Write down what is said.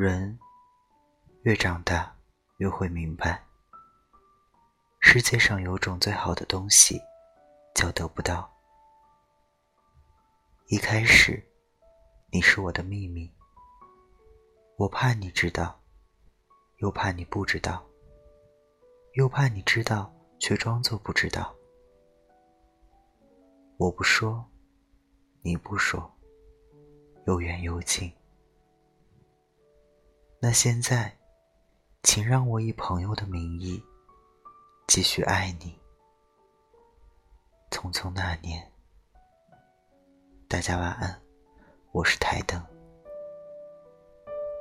人越长大越会明白，世界上有种最好的东西叫得不到。一开始你是我的秘密，我怕你知道，又怕你不知道，又怕你知道却装作不知道。我不说，你不说，又远又近。那现在请让我以朋友的名义继续爱你。匆匆那年，大家晚安，我是台灯。